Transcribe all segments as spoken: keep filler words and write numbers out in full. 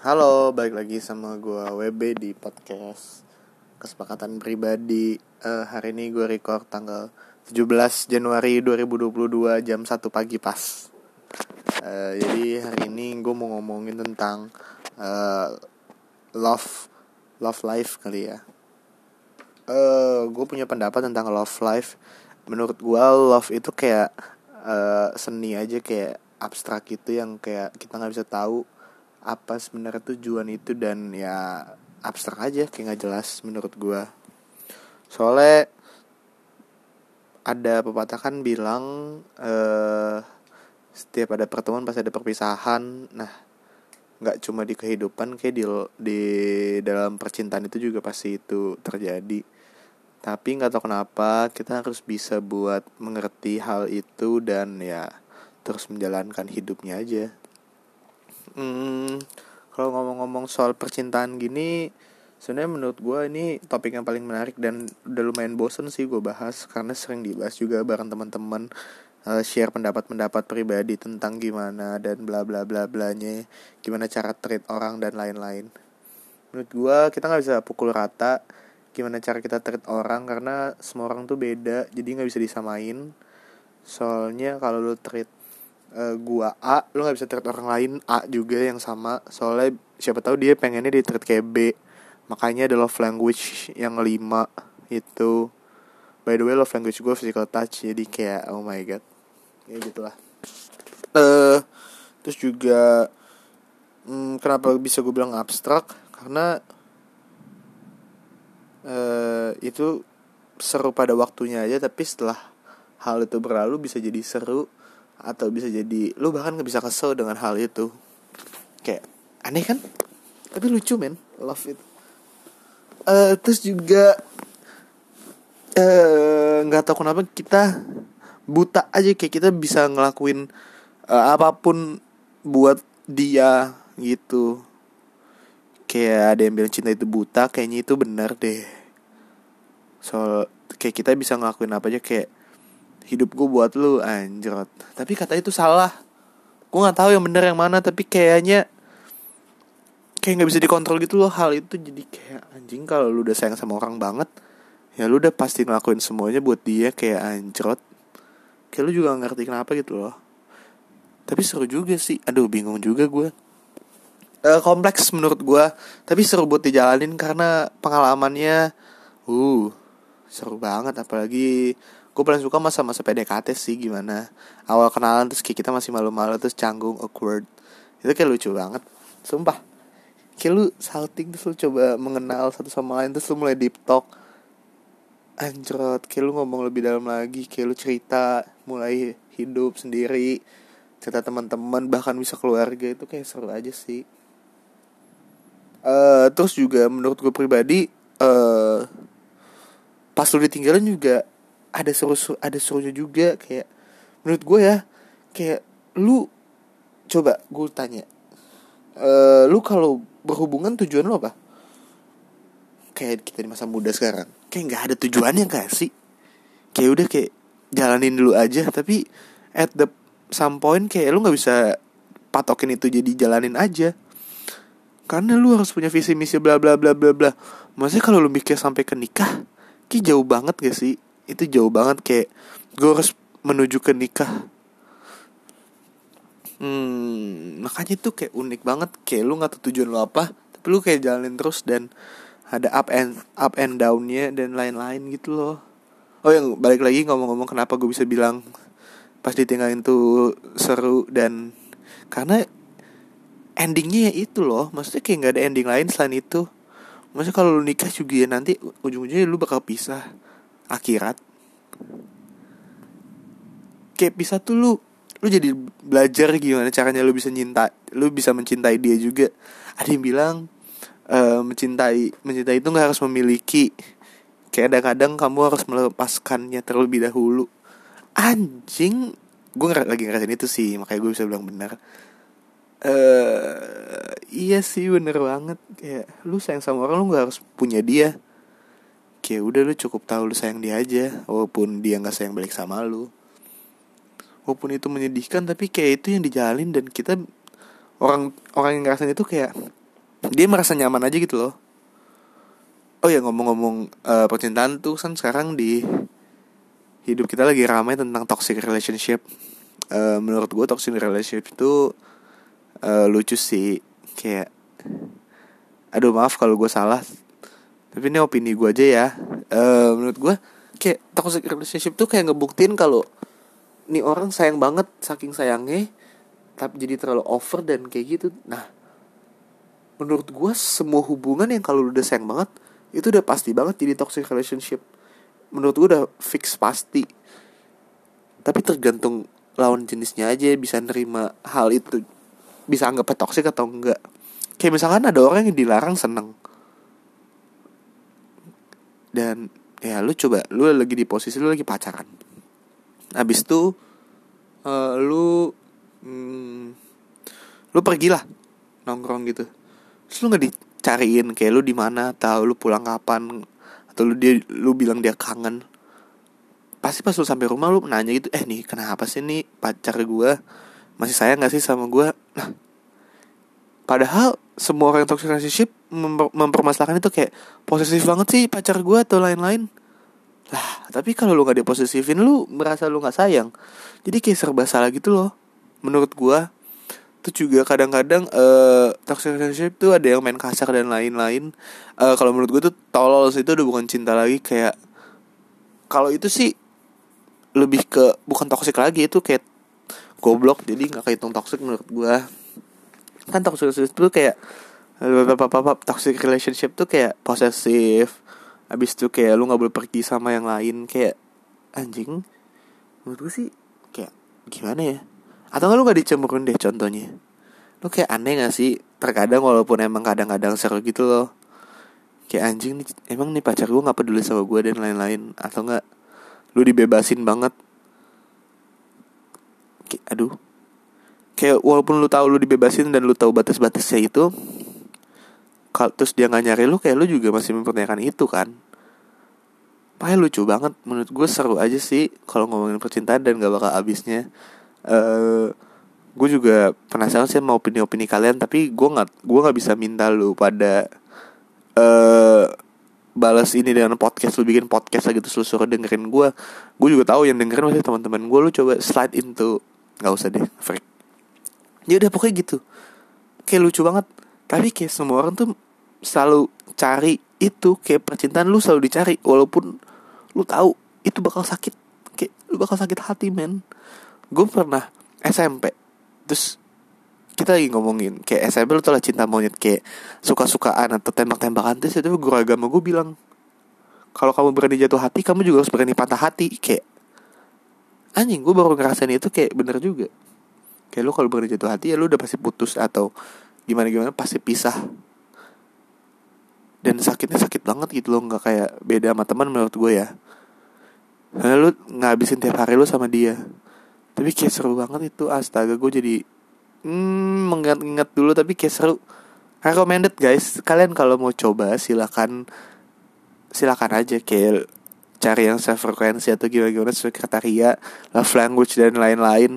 Halo, balik lagi sama gue W B di podcast Kesepakatan Pribadi. uh, Hari ini gue record tanggal tujuh belas Januari dua ribu dua puluh dua jam satu pagi pas. uh, Jadi hari ini gue mau ngomongin tentang uh, Love Love life kali ya. uh, Gue punya pendapat tentang love life. Menurut gue love itu kayak uh, seni aja, kayak abstrak gitu, yang kayak kita nggak bisa tahu apa sebenarnya tujuan itu, dan ya abstrak aja, kayak nggak jelas menurut gue. Soalnya ada pepatah kan bilang eh, setiap ada pertemuan pasti ada perpisahan. Nah, nggak cuma di kehidupan, kayak di di dalam percintaan itu juga pasti itu terjadi. Tapi nggak tahu kenapa kita harus bisa buat mengerti hal itu dan ya terus menjalankan hidupnya aja. Hmm, kalau ngomong-ngomong soal percintaan gini, sebenarnya menurut gue ini topik yang paling menarik dan udah lumayan bosen sih gue bahas, karena sering dibahas juga bareng teman-teman, uh, share pendapat-pendapat pribadi tentang gimana dan bla bla bla blanya, gimana cara treat orang dan lain-lain. Menurut gue kita nggak bisa pukul rata gimana cara kita treat orang, karena semua orang tuh beda, jadi nggak bisa disamain. Soalnya kalau lo treat Uh, gua A, lo nggak bisa treat orang lain A juga yang sama, soalnya siapa tahu dia pengennya di treat kayak B. Makanya ada love language yang lima itu. By the way, love language gue physical touch, jadi kayak oh my god, ya gitulah. Uh, terus juga hmm, kenapa bisa gue bilang abstrak? Karena uh, itu seru pada waktunya aja, tapi setelah hal itu berlalu bisa jadi seru. Atau bisa jadi lu bahkan gak bisa kesel dengan hal itu. Kayak aneh kan? Tapi lucu men, love it. uh, Terus juga uh, gak tau kenapa kita buta aja, kayak kita bisa ngelakuin uh, apapun buat dia gitu. Kayak ada yang bilang cinta itu buta, kayaknya itu benar deh. Soal kayak kita bisa ngelakuin apa aja, kayak hidup gue buat lu, anjrot. Tapi kata itu salah. Gue gak tahu yang bener yang mana, tapi kayaknya kayak gak bisa dikontrol gitu loh hal itu. Jadi kayak anjing, kalau lu udah sayang sama orang banget, ya lu udah pasti ngelakuin semuanya buat dia, kayak anjrot. Kayak lu juga gak ngerti kenapa gitu loh. Tapi seru juga sih. Aduh, bingung juga gue. e, Kompleks menurut gue, tapi seru buat dijalanin karena pengalamannya Uh seru banget. Apalagi gue paling suka masa-masa P D K T sih, gimana awal kenalan terus kayak kita masih malu-malu, terus canggung, awkward. Itu kayak lucu banget, sumpah. Kayak lu salting, terus lu coba mengenal satu sama lain, terus lu mulai deep talk, anjrot. Kayak lu ngomong lebih dalam lagi, kayak lu cerita mulai hidup sendiri, cerita teman-teman, bahkan bisa keluarga. Itu kayak seru aja sih. uh, Terus juga menurut gue pribadi, uh, pas lu ditinggalin juga ada seru ada serunya juga. Kayak menurut gue ya, kayak lu coba gue tanya, e, lu kalau berhubungan tujuan lu apa? Kayak kita di masa muda sekarang kayak nggak ada tujuannya gak sih, kayak udah kayak jalanin dulu aja. Tapi at the some point kayak lu nggak bisa patokin itu jadi jalanin aja, karena lu harus punya visi misi bla bla bla bla bla. Maksudnya kalau lu mikir sampai ke nikah, kayak jauh banget gak sih? Itu jauh banget, kayak gue harus menuju ke nikah. Hmm, makanya itu kayak unik banget, kayak lu nggak tahu tujuan lu apa, tapi lu kayak jalanin terus, dan ada up and up and downnya dan lain-lain gitu loh. Oh, yang balik lagi ngomong-ngomong kenapa gue bisa bilang pas ditinggalin tuh seru, dan karena endingnya ya itu loh. Maksudnya kayak nggak ada ending lain selain itu. Maksudnya kalau lu nikah juga ya nanti ujung-ujungnya lu bakal pisah. Akhirat kayak pisah tuh lu lu jadi belajar gimana caranya lu bisa nyinta lu bisa mencintai dia juga. Ada yang bilang e, mencintai mencintai itu nggak harus memiliki, kayak kadang-kadang kamu harus melepaskannya terlebih dahulu. Anjing, gue lagi ngerasain itu sih, makanya gue bisa bilang benar. Uh, iya sih, bener banget. Kayak lu sayang sama orang, lu nggak harus punya dia. Kayak udah lu cukup tahu lu sayang dia aja, walaupun dia nggak sayang balik sama lu. Walaupun itu menyedihkan, tapi kayak itu yang dijalin, dan kita orang orang yang ngerasain itu kayak dia merasa nyaman aja gitu loh. Oh ya, ngomong-ngomong uh, percintaan tuh kan sekarang di hidup kita lagi ramai tentang toxic relationship. Uh, menurut gue toxic relationship itu uh, lucu sih. Kayak, aduh maaf kalau gue salah, tapi ini opini gue aja ya. Uh, menurut gue kayak toxic relationship tuh kayak ngebuktiin kalau nih orang sayang banget, saking sayangnya tapi jadi terlalu over dan kayak gitu. Nah, menurut gue semua hubungan yang kalau udah sayang banget itu udah pasti banget jadi toxic relationship. Menurut gue udah fix pasti. Tapi tergantung lawan jenisnya aja bisa nerima hal itu, bisa anggapnya toxic atau enggak. Kayak misalkan ada orang yang dilarang seneng, dan ya lu coba, lu lagi di posisi lu lagi pacaran, abis itu uh, Lu hmm, Lu pergilah nongkrong gitu, terus lu gak dicariin kayak lu di mana, atau lu pulang kapan, atau lu dia lu bilang dia kangen. Pasti pas lu sampai rumah lu nanya gitu, eh nih kenapa sih nih pacar gue masih sayang nggak sih sama gue? Nah, padahal semua orang yang toxic relationship memper- mempermasalahkan itu kayak posesif banget sih pacar gue atau lain-lain. Lah, tapi kalau lu nggak diposesifin, lu merasa lu nggak sayang. Jadi kayak serba salah gitu loh. Menurut gue, itu juga kadang-kadang uh, toxic relationship tuh ada yang main kasar dan lain-lain. Uh, kalau menurut gue tuh tolol sih, itu udah bukan cinta lagi. Kayak kalau itu sih lebih ke bukan toksik lagi, itu kayak goblok, jadi nggak kehitung toksik menurut gue. Kan toksik itu kayak toxic relationship tuh kayak posesif, abis itu kayak lu nggak boleh pergi sama yang lain. Kayak anjing, menurut gue sih kayak gimana ya, atau lu nggak dicemurun deh contohnya. Lu kayak aneh nggak sih terkadang, walaupun emang kadang-kadang seru gitu loh. Kayak anjing nih, emang nih pacar gue nggak peduli sama gue dan lain-lain, atau nggak lu dibebasin banget. Kayak, aduh, kayak walaupun lu tahu lu dibebasin dan lu tahu batas-batasnya itu, kalau terus dia nggak nyari lu, kayak lu juga masih mempertanyakan itu kan. Pahal lucu banget, menurut gue seru aja sih kalau ngomongin percintaan dan nggak bakal habisnya. Uh, gue juga penasaran sih mau opini-opini kalian, tapi gue nggak gue nggak bisa minta lu pada uh, balas ini dengan podcast, lu bikin podcast lagi terus lu suruh dengerin gue. Gue juga tahu yang dengerin masih teman-teman gue. Lu coba slide into, nggak usah deh, freak. Ya udah pokoknya gitu. Kayak lucu banget. Tapi kayak semua orang tuh selalu cari itu, kayak percintaan lu selalu dicari, walaupun lu tahu itu bakal sakit. Kayak lu bakal sakit hati, men. Gue pernah S M P, terus kita lagi ngomongin kayak S M P lu tau lah cinta monyet, kayak suka-sukaan atau tembak-tembakan. Terus itu guru agama gue bilang, kalau kamu berani jatuh hati, kamu juga harus berani patah hati. Kayak anjing, gue baru ngerasain itu, kayak bener juga. Kayak lu kalau berani jatuh hati, ya lu udah pasti putus atau gimana-gimana, pasti pisah. Dan sakitnya sakit banget gitu loh, gak kayak beda sama teman menurut gue ya. Karena lu ngabisin tiap hari lu sama dia. Tapi kayak seru banget itu. Astaga, gue jadi Hmm, mengingat-ingat dulu, tapi kayak seru. Recommended guys, kalian kalau mau coba silakan, silakan aja. Kayak cari yang sefrekuensi atau gimana-gimana, sekretaria, love language dan lain-lain.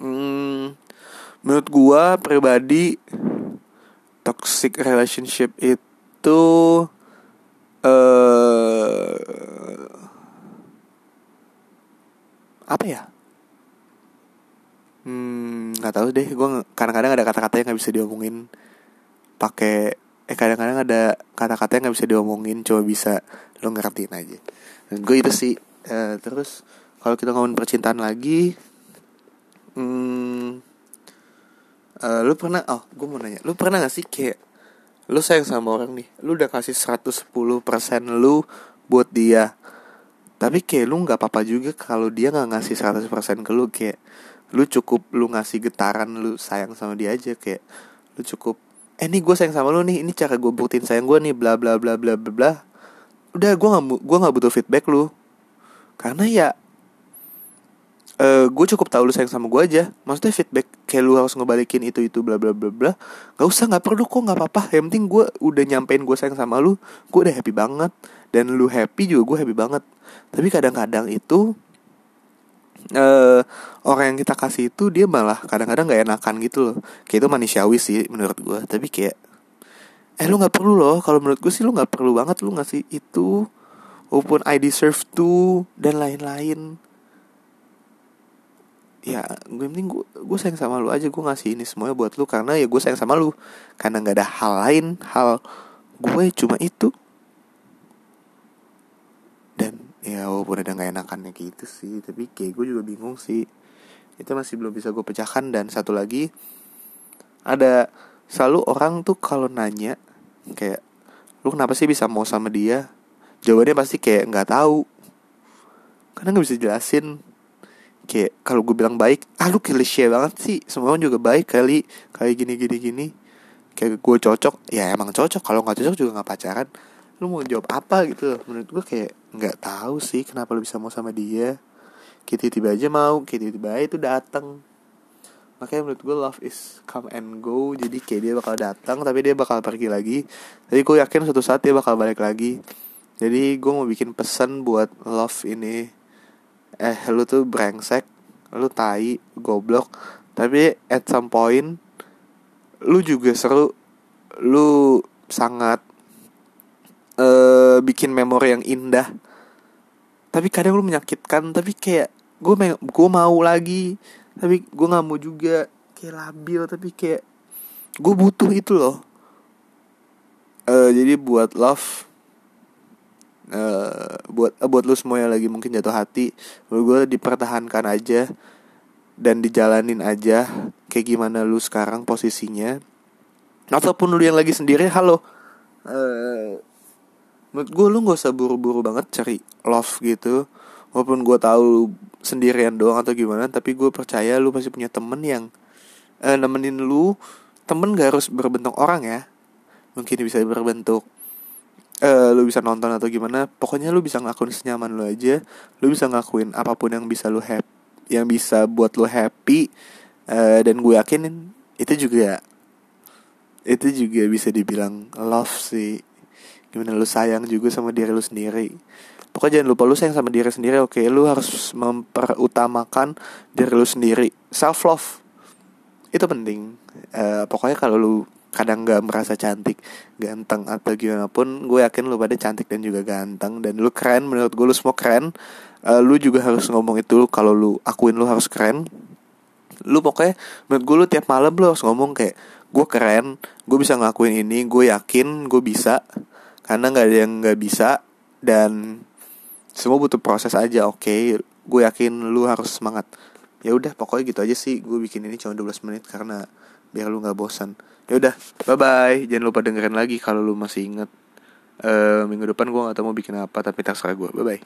Hmm, menurut gua pribadi toxic relationship itu uh, apa ya? Hmm, nggak tahu deh, gue kadang-kadang ada kata-kata yang nggak bisa diomongin pakai eh kadang-kadang ada kata-kata yang nggak bisa diomongin, coba bisa lo ngertiin aja. Dan gue itu sih. Uh, terus kalau kita ngomongin percintaan lagi, hmm, uh, lo pernah, oh gue mau nanya, lo pernah nggak sih kayak lo sayang sama orang nih, lo udah kasih seratus sepuluh persen lo buat dia, tapi kayak lo nggak apa-apa juga kalau dia nggak ngasih seratus persen ke lo. Kayak lu cukup lu ngasih getaran lu sayang sama dia aja. Kayak lu cukup, eh nih gue sayang sama lu nih, ini cara gue buktiin sayang gue nih, bla bla bla bla bla. Udah, gue nggak gue nggak butuh feedback lu, karena ya uh, gue cukup tahu lu sayang sama gue aja. Maksudnya feedback kayak lu harus ngebalikin itu itu bla bla bla bla, nggak usah, nggak perlu kok, nggak apa apa. Yang penting gue udah nyampein gue sayang sama lu, gue udah happy banget, dan lu happy juga gue happy banget. Tapi kadang-kadang itu Uh, orang yang kita kasih itu dia malah kadang-kadang nggak enakan gitu loh. Kayak itu manusiawi sih menurut gue. Tapi kayak Eh lu gak perlu loh, kalau menurut gue sih lu gak perlu banget lu ngasih itu, walaupun I deserve to dan lain-lain. Ya gue penting gue, gue sayang sama lu aja, gue ngasih ini semuanya buat lu karena ya gue sayang sama lu, karena gak ada hal lain, hal gue cuma itu. Dan ya walaupun ada gak enakannya gitu sih, tapi kayak gue juga bingung sih, itu masih belum bisa gue pecahkan. Dan satu lagi, ada selalu orang tuh kalau nanya kayak lu kenapa sih bisa mau sama dia, jawabannya pasti kayak nggak tahu, karena nggak bisa jelasin. Kayak kalau gue bilang baik, ah lu klise banget sih, semua orang juga baik kali, kayak gini gini gini, kayak gue cocok, ya emang cocok, kalau nggak cocok juga nggak pacaran. Lu mau jawab apa gitu? Menurut gue kayak nggak tahu sih kenapa lu bisa mau sama dia. Kita tiba aja mau, kita tiba itu datang. Makanya menurut gue love is come and go. Jadi kayak dia bakal datang, tapi dia bakal pergi lagi. Jadi gue yakin suatu saat dia bakal balik lagi. Jadi gue mau bikin pesan buat love ini. Eh lu tuh brengsek, lu tai, goblok. Tapi at some point lu juga seru, lu sangat uh, bikin memori yang indah. Tapi kadang lu menyakitkan, tapi kayak gue me- gue mau lagi, tapi gue nggak mau juga, kayak labil, tapi kayak gue butuh itu loh. Uh, jadi buat love, uh, buat uh, buat lu semua yang lagi mungkin jatuh hati, gue dipertahankan aja dan dijalanin aja kayak gimana lu sekarang posisinya. Ataupun lu yang lagi sendiri, halo. Uh, Menurut gue lu gak usah buru-buru banget cari love gitu. Walaupun gue tahu lu sendirian doang atau gimana, tapi gue percaya lu pasti punya temen yang eh, nemenin lu. Temen gak harus berbentuk orang ya, mungkin bisa berbentuk eh, lu bisa nonton atau gimana. Pokoknya lu bisa ngelakuin senyaman lu aja. Lu bisa ngelakuin apapun yang bisa lu happy, yang bisa buat lu happy. eh, Dan gue yakin itu juga Itu juga bisa dibilang love sih. Gimana lu sayang juga sama diri lu sendiri. Pokoknya jangan lupa lu sayang sama diri sendiri. Oke, lu harus memperutamakan diri lu sendiri. Self love itu penting. uh, Pokoknya kalau lu kadang gak merasa cantik, ganteng atau gimana pun, gue yakin lu pada cantik dan juga ganteng, dan lu keren. Menurut gue lu semua keren. uh, Lu juga harus ngomong itu. Kalau lu akuin lu harus keren. Lu pokoknya menurut gue lu tiap malam lu harus ngomong kayak, gue keren, gue bisa ngelakuin ini, gue yakin gue bisa. Karena gak ada yang gak bisa, dan semua butuh proses aja, oke okay? Gue yakin lu harus semangat. Ya udah, pokoknya gitu aja sih. Gue bikin ini cuma dua belas menit karena biar lu gak bosan. Ya udah, bye-bye. Jangan lupa dengerin lagi kalau lu masih inget. uh, Minggu depan gue gak tau mau bikin apa, tapi terserah gue. Bye-bye.